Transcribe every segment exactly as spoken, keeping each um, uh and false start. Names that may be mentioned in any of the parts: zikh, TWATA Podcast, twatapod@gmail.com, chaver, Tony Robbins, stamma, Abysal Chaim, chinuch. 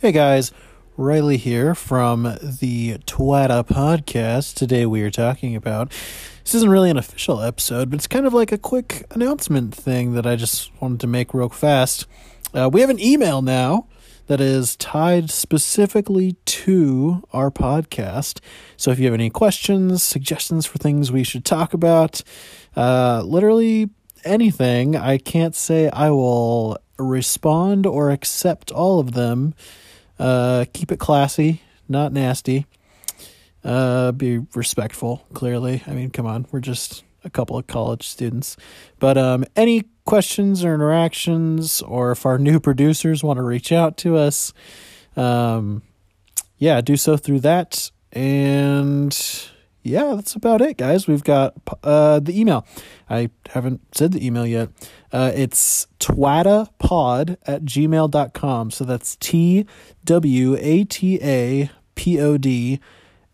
Hey guys, Riley here from the TWATA Podcast. Today we are talking about, this isn't really an official episode, but it's kind of like a quick announcement thing that I just wanted to make real fast. Uh, we have an email now that is tied specifically to our podcast. So if you have any questions, suggestions for things we should talk about, uh, literally anything, I can't say I will respond or accept all of them. Uh, keep it classy, not nasty. Uh, be respectful, clearly. I mean, come on, we're just a couple of college students. But um, any questions or interactions, or if our new producers want to reach out to us, um, yeah, do so through that. And yeah, that's about it, guys. We've got uh, the email. I haven't said the email yet. Uh, it's twatapod at gmail dot com. So that's T W A T A P O D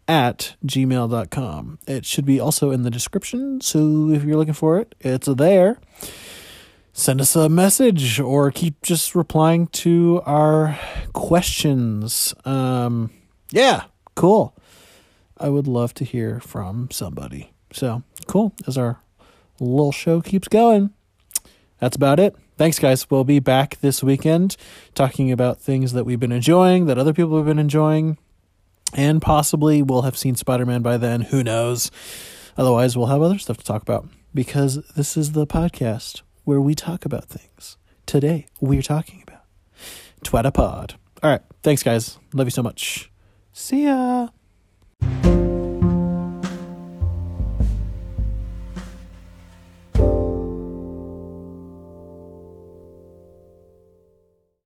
at gmail dot com. It should be also in the description. So if you're looking for it, it's there. Send us a message or keep just replying to our questions. Um, yeah, cool. I would love to hear from somebody. So cool. As our little show keeps going, that's about it. Thanks, guys. We'll be back this weekend talking about things that we've been enjoying, that other people have been enjoying, and possibly we'll have seen Spider-Man by then. Who knows? Otherwise, we'll have other stuff to talk about because this is the podcast where we talk about things. Today, we're talking about TWATA Pod. All right. Thanks, guys. Love you so much. See ya.